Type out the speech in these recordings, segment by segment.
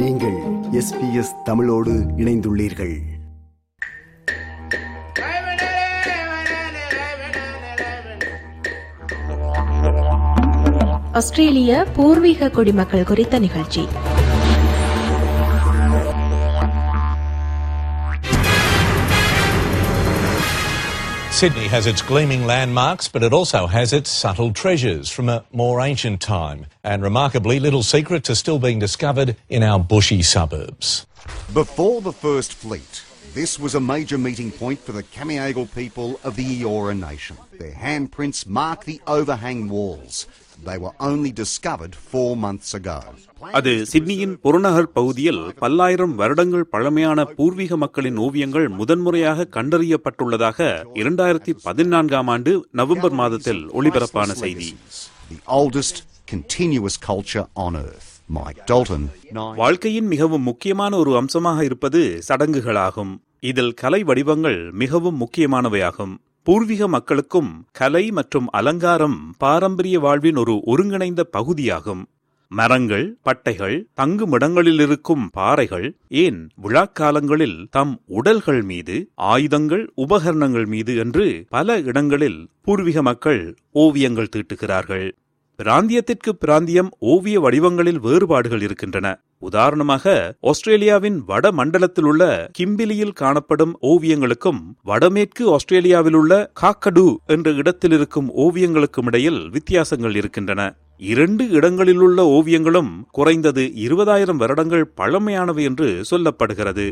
நீங்கள் SPS தமிழோடு இணைந்துள்ளீர்கள். ஆஸ்திரேலிய பூர்வீக குடிமக்கள் குறித்த நிகழ்ச்சி. Sydney has its gleaming landmarks, but it also has its subtle treasures from a more ancient time. And remarkably, little secrets are still being discovered in our bushy suburbs. Before the First Fleet, this was a major meeting point for the Kamilaroi people of the Eora Nation. Their handprints mark the overhang walls. They were only discovered 4 months ago. அது சிட்னியின் புறநகர் பகுதியில் 1000 வருடங்கள் பழமையான பூர்வீக மக்களின் ஓவியங்கள் முதன்முறையாக கண்டறியப்பட்டுள்ளதாக 2014 ஆண்டு நவம்பர் மாதத்தில் ஒளிபரப்பான செய்தி. The oldest continuous culture on earth. Mike Dalton. வாழ்க்கையின் மிகவும் முக்கியமான ஒரு அம்சமாக இருப்பது சடங்குகளாகும். இதில் கலை வடிவங்கள் மிகவும் முக்கியமானவையாகும். பூர்வீக மக்களுக்கும் கலை மற்றும் அலங்காரம் பாரம்பரிய வாழ்வின் ஒரு ஒருங்கிணைந்த பகுதியாகும். மரங்கள், பட்டைகள், தங்குமிடங்களில் இருக்கும் பாறைகள், ஏன் விழாக்காலங்களில் தம் உடல்கள் மீது, ஆயுதங்கள், உபகரணங்கள் மீது என்று பல இடங்களில் பூர்வீக மக்கள் ஓவியங்கள் தீட்டுகிறார்கள். பிராந்தியத்திற்கு பிராந்தியம் ஓவிய வடிவங்களில் வேறுபாடுகள் இருக்கின்றன. உதாரணமாக, ஆஸ்திரேலியாவின் வட மண்டலத்தில் உள்ள கிம்பிலியில் காணப்படும் ஓவியங்களுக்கும் வடமேற்கு ஆஸ்திரேலியாவில் உள்ள காக்கடு என்ற இடத்தில் இருக்கும் ஓவியங்களுக்கும் இடையில் வித்தியாசங்கள் இருக்கின்றன. 2 இடங்களில் உள்ள ஓவியங்களும் குறைந்தது 20,000 வருடங்கள் பழமையானவை என்று சொல்லப்படுகிறது.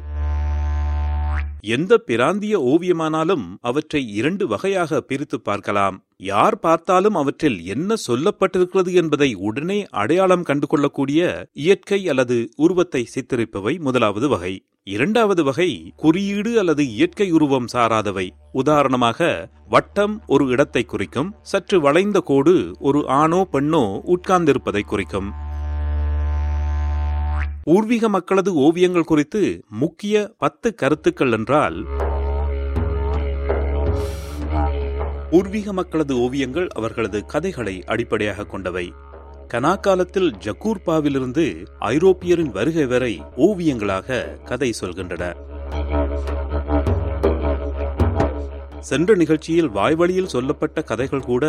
எந்த பிராந்திய ஓவியமானாலும் அவற்றை 2 வகையாக பிரித்து பார்க்கலாம். யார் பார்த்தாலும் அவற்றில் என்ன சொல்லப்பட்டிருக்கிறது என்பதை உடனே அடையாளம் கண்டுகொள்ளக்கூடிய இயற்கை அல்லது உருவத்தை சித்தரிப்பவை முதலாவது வகை. 2வது வகை குறியீடு அல்லது இயற்கை உருவம் சாராதவை. உதாரணமாக, வட்டம் ஒரு இடத்தை குறிக்கும், சற்று வளைந்த கோடு ஒரு ஆணோ பெண்ணோ உட்கார்ந்திருப்பதை குறிக்கும். பூர்வீக மக்களது ஓவியங்கள் குறித்து முக்கிய 10 கருத்துக்கள் என்றால், பூர்வீக மக்களது ஓவியங்கள் அவர்களது கதைகளை அடிப்படையாக கொண்டவை. கனா காலத்தில் ஜக்கூர்பாவிலிருந்து ஐரோப்பியரின் வருகை வரை ஓவியங்களாக கதை சொல்கின்றன. சென்ற நிகழ்ச்சியில் வாய்வழியில் சொல்லப்பட்ட கதைகள் கூட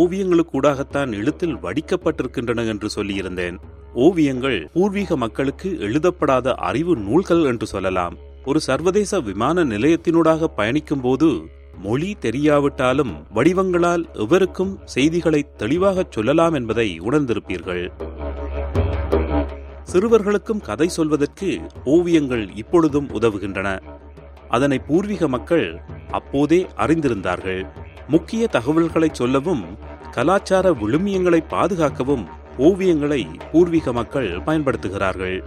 ஓவியங்களுக்கூடாகத்தான் எழுத்தில் வடிக்கப்பட்டிருக்கின்றன என்று சொல்லியிருந்தேன். ஓவியங்கள் பூர்வீக மக்களுக்கு எழுதப்படாத அறிவு நூல்கள் என்று சொல்லலாம். ஒரு சர்வதேச விமான நிலையத்தினூடாக பயணிக்கும் போது மொழி தெரியாவிட்டாலும் வடிவங்களால் எவருக்கும் செய்திகளை தெளிவாகச் சொல்லலாம் என்பதை உணர்ந்திருப்பீர்கள். சிறுவர்களுக்கும் கதை சொல்வதற்கு ஓவியங்கள் இப்பொழுதும் உதவுகின்றன. அதனை பூர்வீக மக்கள் அப்போதே அறிந்திருந்தார்கள். முக்கிய தகவல்களை சொல்லவும் கலாச்சார விழுமியங்களை பாதுகாக்கவும் ஓவியங்களை பூர்வீக மக்கள் பயன்படுத்துகிறார்கள்.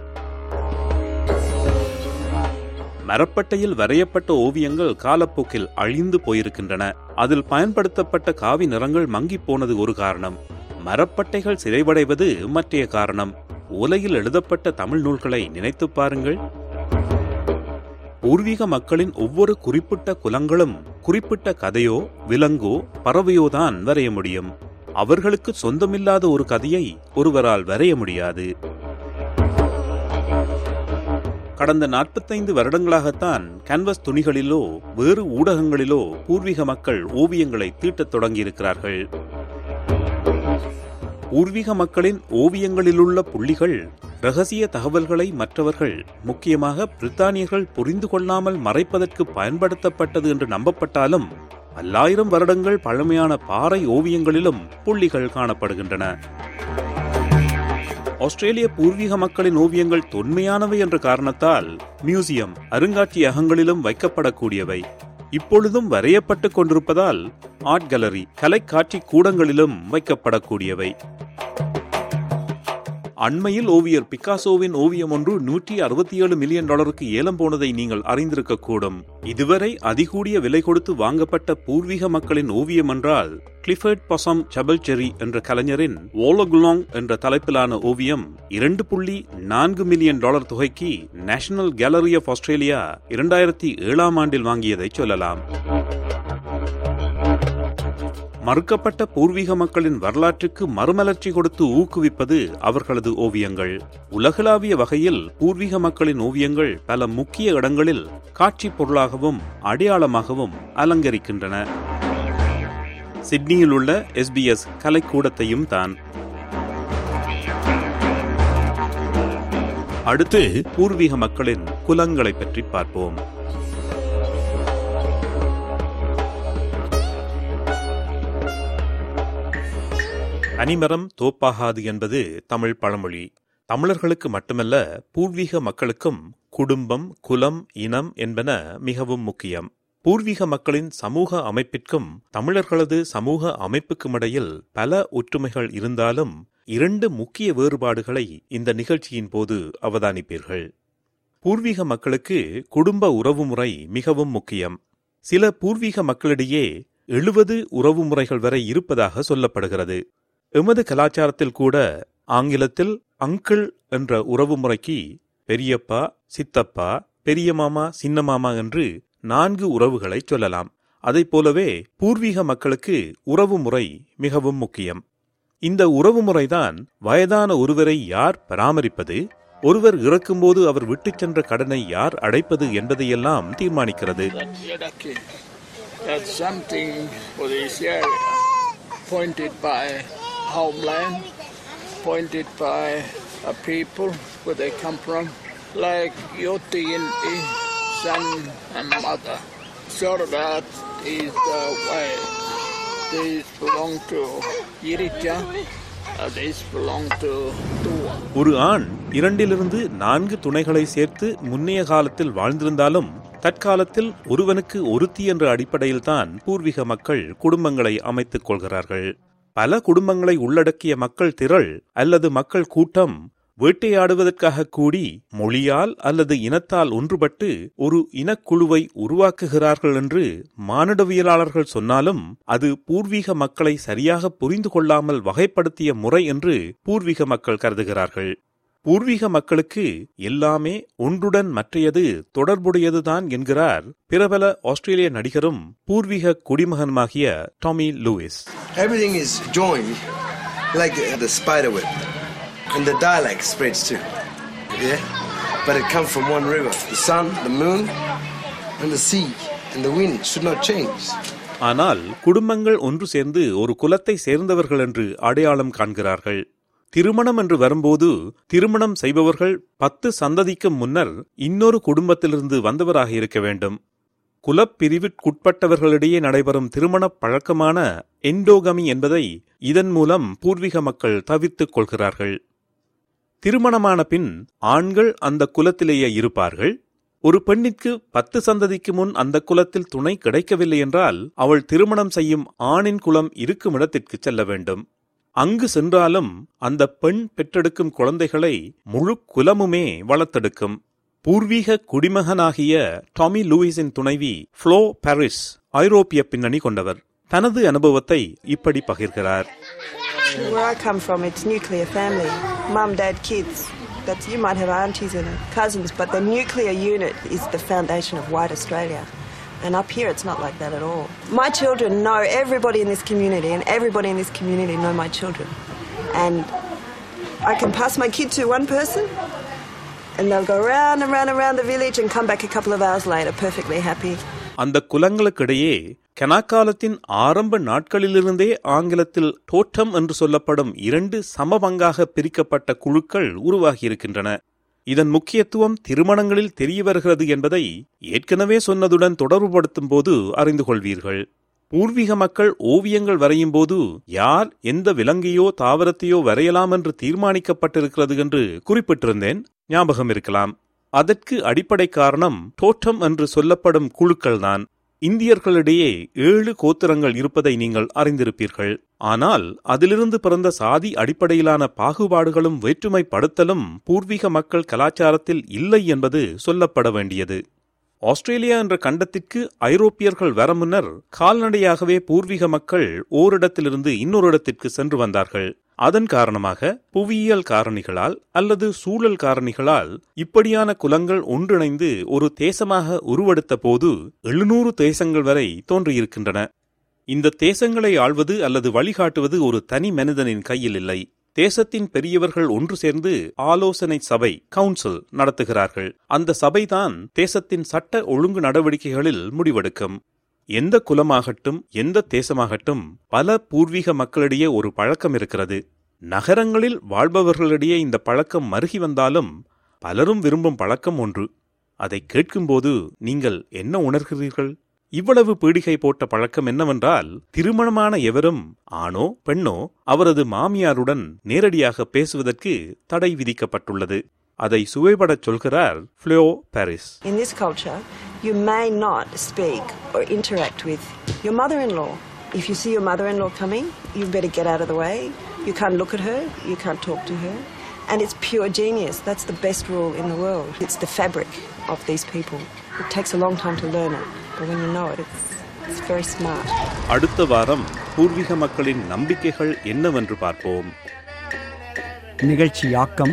மரப்பட்டையில் வரையப்பட்ட ஓவியங்கள் காலப்போக்கில் அழிந்து போயிருக்கின்றன. அதில் பயன்படுத்தப்பட்ட காவி நிறங்கள் மங்கி போனது ஒரு காரணம். மரப்பட்டைகள் சிதைவடைவது மற்றைய காரணம். உலகில் எழுதப்பட்ட தமிழ் நூல்களை நினைத்து பாருங்கள். பூர்வீக மக்களின் ஒவ்வொரு குறிப்பிட்ட குலங்களும் குறிப்பிட்ட கதையோ விலங்கோ பறவையோ தான் வரைய முடியும். அவர்களுக்கு சொந்தமில்லாத ஒரு கதையை ஒருவரால் வரைய முடியாது. கடந்த 45 வருடங்களாகத்தான் கேன்வஸ் துணிகளிலோ வேறு ஊடகங்களிலோ பூர்வீக மக்கள் ஓவியங்களை தீட்டத் தொடங்கியிருக்கிறார்கள். பூர்வீக மக்களின் ஓவியங்களிலுள்ள புள்ளிகள் ரகசிய தகவல்களை மற்றவர்கள், முக்கியமாக பிரித்தானியர்கள் புரிந்து கொள்ளாமல் மறைப்பதற்கு பயன்படுத்தப்பட்டது என்று நம்பப்பட்டாலும் 1000 வருடங்கள் பழமையான பாறை ஓவியங்களிலும் புள்ளிகள் காணப்படுகின்றன. ஆஸ்திரேலிய பூர்வீக மக்களின் ஓவியங்கள் தொன்மையானவை என்ற காரணத்தால் மியூசியம், அருங்காட்சியகங்களிலும் வைக்கப்படக்கூடியவை. இப்பொழுதும் வரையப்பட்டுக் கொண்டிருப்பதால் ஆர்ட் கேலரி, கலைக்காட்சி கூடங்களிலும் வைக்கப்படக்கூடியவை. அண்மையில் ஓவியர் பிக்காசோவின் ஓவியம் ஒன்று $167 மில்லியன் ஏலம் போனதை நீங்கள் அறிந்திருக்கக்கூடும். இதுவரை அதிகூடிய விலை கொடுத்து வாங்கப்பட்ட பூர்வீக மக்களின் ஓவியம் என்றால் கிளிஃபர்ட் பொசம் டஜபல்செரி என்ற கலைஞரின் ஓலோ குலாங் என்ற தலைப்பிலான ஓவியம் $2.4 மில்லியன் தொகைக்கு நேஷனல் கேலரி ஆஃப் ஆஸ்திரேலியா 2007 ஆண்டில் வாங்கியதை சொல்லலாம். மறுக்கப்பட்ட பூர்வீக மக்களின் வரலாற்றுக்கு மறுமலர்ச்சி கொடுத்து ஊக்குவிப்பது அவர்களது ஓவியங்கள். உலகளாவிய வகையில் பூர்வீக மக்களின் ஓவியங்கள் பல முக்கிய இடங்களில் காட்சி பொருளாகவும் அடையாளமாகவும் அலங்கரிக்கின்றன. சிட்னியில் உள்ள SPS கலைக்கூடத்தையும் தான். அடுத்து பூர்வீக மக்களின் குலங்களை பற்றி பார்ப்போம். அனிமரம் தோப்பாகாது என்பது தமிழ் பழமொழி. தமிழர்களுக்கு மட்டுமல்ல, பூர்வீக மக்களுக்கும் குடும்பம், குலம், இனம் என்பன மிகவும் முக்கியம். பூர்வீக மக்களின் சமூக அமைப்பிற்கும் தமிழர்களது சமூக அமைப்புக்கும் இடையில் பல ஒற்றுமைகள் இருந்தாலும் இரண்டு முக்கிய வேறுபாடுகளை இந்த நிகழ்ச்சியின் போது அவதானிப்பீர்கள். பூர்வீக மக்களுக்கு குடும்ப உறவுமுறை மிகவும் முக்கியம். சில பூர்வீக மக்களிடையே 70 உறவுமுறைகள் வரை இருப்பதாக சொல்லப்படுகிறது. எமது கலாச்சாரத்தில் கூட ஆங்கிலத்தில் அங்கிள் என்ற உறவுமுறைக்கு பெரியப்பா, சித்தப்பா, பெரியமாமா, சின்னமாமா என்று 4 உறவுகளை சொல்லலாம். அதைப்போலவே பூர்வீக மக்களுக்கு உறவுமுறை மிகவும் முக்கியம். இந்த உறவுமுறைதான் வயதான ஒருவரை யார் பராமரிப்பது, ஒருவர் இறக்கும்போது அவர் விட்டு சென்ற கடனை யார் அடைப்பது என்பதையெல்லாம் தீர்மானிக்கிறது. ஒரு ஆண் 2 முதல் 4 துணைகளை சேர்த்து முன்னைய காலத்தில் வாழ்ந்திருந்தாலும் தற்காலத்தில் ஒருவனுக்கு ஒருத்தி என்ற அடிப்படையில் தான் பூர்வீக மக்கள் குடும்பங்களை அமைத்துக் கொள்கிறார்கள். பல குடும்பங்களை உள்ளடக்கிய மக்கள் திரள் அல்லது மக்கள் கூட்டம் வேட்டையாடுவதற்காக கூடி மொழியால் அல்லது இனத்தால் ஒன்றுபட்டு ஒரு இனக்குழுவை உருவாக்குகிறார்கள் என்று மானுடவியலாளர்கள் சொன்னாலும் அது பூர்வீக மக்களை சரியாக புரிந்து கொள்ளாமல் வகைப்படுத்திய முறை என்று பூர்வீக மக்கள் கருதுகிறார்கள். பூர்வீக மக்களுக்கு எல்லாமே ஒன்றுடன் மற்றையது தொடர்புடையதுதான் என்கிறார் பிரபல ஆஸ்திரேலிய நடிகரும் பூர்வீக குடிமகனுமாகிய Tommy Lewis. And the dialect spreads too. Yeah? But it comes from one river. The sun, the moon, and the sea, and the wind should not change. ஆனால் குடும்பங்கள் ஒன்று சேர்ந்து ஒரு குலத்தை சேர்ந்தவர்கள் என்று அடையாளம் காண்கிறார்கள். திருமணம் என்று வரும்போது திருமணம் செய்பவர்கள் 10 சந்ததிக்கு முன்னர் இன்னொரு குடும்பத்திலிருந்து வந்தவராக இருக்க வேண்டும். குலப்பிரிவிற்குட்பட்டவர்களிடையே நடைபெறும் திருமண பழக்கமான எண்டோகமி என்பதை இதன் மூலம் பூர்வீக மக்கள் தவிர்த்துக் கொள்கிறார்கள். திருமணமான பின் ஆண்கள் அந்த குலத்திலேயே இருப்பார்கள். ஒரு பெண்ணிற்கு 10 சந்ததிக்கு முன் அந்த குலத்தில் துணை கிடைக்கவில்லை என்றால் அவள் திருமணம் செய்யும் ஆணின் குலம் இருக்கும் இடத்திற்கு செல்ல வேண்டும். அங்கு சென்றாலும் அந்த பெண் பெற்றெடுக்கும் குழந்தைகளை முழு குலமுமே வளர்த்தெடுக்கும். பூர்வீக குடிமகனாகிய டாமி லூயிஸின் துணைவி ஃப்ளோ பாரிஸ் ஐரோப்பிய பின்னணி கொண்டவர். தனது அனுபவத்தை இப்படி பகிர்கிறார். And up here it's not like that at all. My children know everybody in this community and everybody in this community know my children. And I can pass my kid to one person. And they'll go round and round and round the village and come back a couple of hours later perfectly happy. அந்த குலங்களுக்கிடையே கனாக்காலத்தின் ஆரம்ப நாட்களிலிருந்தே ஆங்கிலத்தில் தோற்றம் என்று சொல்லப்படும் 2 சமபங்காக பிரிக்கப்பட்ட குழுக்கள் உருவாகியிருக்கின்றன. இதன் முக்கியத்துவம் திருமணங்களில் தெரிய வருகிறது என்பதை ஏற்கனவே சொன்னதுடன் தொடர்புபடுத்தும் போது அறிந்து கொள்வீர்கள். பூர்வீக மக்கள் ஓவியங்கள் வரையும் போது யார் எந்த விலங்கையோ தாவரத்தையோ வரையலாம் என்று தீர்மானிக்கப்பட்டிருக்கிறது என்று குறிப்பிட்டிருந்தேன், ஞாபகம் இருக்கலாம். அதற்கு அடிப்படை காரணம் தோற்றம் என்று சொல்லப்படும் குழுக்கள்தான். இந்தியர்களிடையே 7 கோத்திரங்கள் இருப்பதை நீங்கள் அறிந்திருப்பீர்கள். ஆனால் அதிலிருந்து பிறந்த சாதி அடிப்படையிலான பாகுபாடுகளும் வேற்றுமைப்படுத்தலும் பூர்வீக மக்கள் கலாச்சாரத்தில் இல்லை என்பது சொல்லப்பட வேண்டியது. ஆஸ்திரேலியா என்ற கண்டத்திற்கு ஐரோப்பியர்கள் வர முன்னர் கால்நடையாகவே பூர்வீக மக்கள் ஓரிடத்திலிருந்து இன்னொரு இடத்திற்கு சென்று வந்தார்கள். அதன் காரணமாக புவியியல் காரணிகளால் அல்லது சூழல் காரணிகளால் இப்படியான குலங்கள் ஒன்றிணைந்து ஒரு தேசமாக உருவெடுத்த போது 700 தேசங்கள் வரை தோன்றியிருக்கின்றன. இந்த தேசங்களை ஆள்வது அல்லது வழிகாட்டுவது ஒரு தனி மனிதனின் கையில் இல்லை. தேசத்தின் பெரியவர்கள் ஒன்று சேர்ந்து ஆலோசனை சபை கவுன்சில் நடத்துகிறார்கள். அந்த சபைதான் தேசத்தின் சட்ட ஒழுங்கு நடவடிக்கைகளில் முடிவெடுக்கும். எந்த குலமாகட்டும் எந்த தேசமாகட்டும் பல பூர்வீக மக்களிடையே ஒரு பழக்கம் இருக்கிறது. நகரங்களில் வாழ்பவர்களிடையே இந்த பழக்கம் மருகி வந்தாலும் பலரும் விரும்பும் பழக்கம் ஒன்று. அதை கேட்கும்போது நீங்கள் என்ன உணர்கிறீர்கள்? இவ்வளவு பீடிகை போட்ட பழக்கம் என்னவென்றால், திருமணமான எவரும் ஆணோ பெண்ணோ அவரது மாமியாருடன் நேரடியாக பேசுவதற்கு தடை விதிக்கப்பட்டுள்ளது. அதை சுவைபடச் சொல்கிறார் Flo Paris. In this culture, you may not speak or interact with your mother-in-law. If you see your mother-in-law coming, you better get out of the way. You can't look at her, you can't talk to her. And it's pure genius. That's the best rule in the world. It's the fabric of these people. It takes a long time to learn it. அடுத்த வாரம் பூர்வீக மக்களின் நம்பிக்கைகள் என்னவென்று பார்ப்போம். நிகழ்ச்சியாக்கம்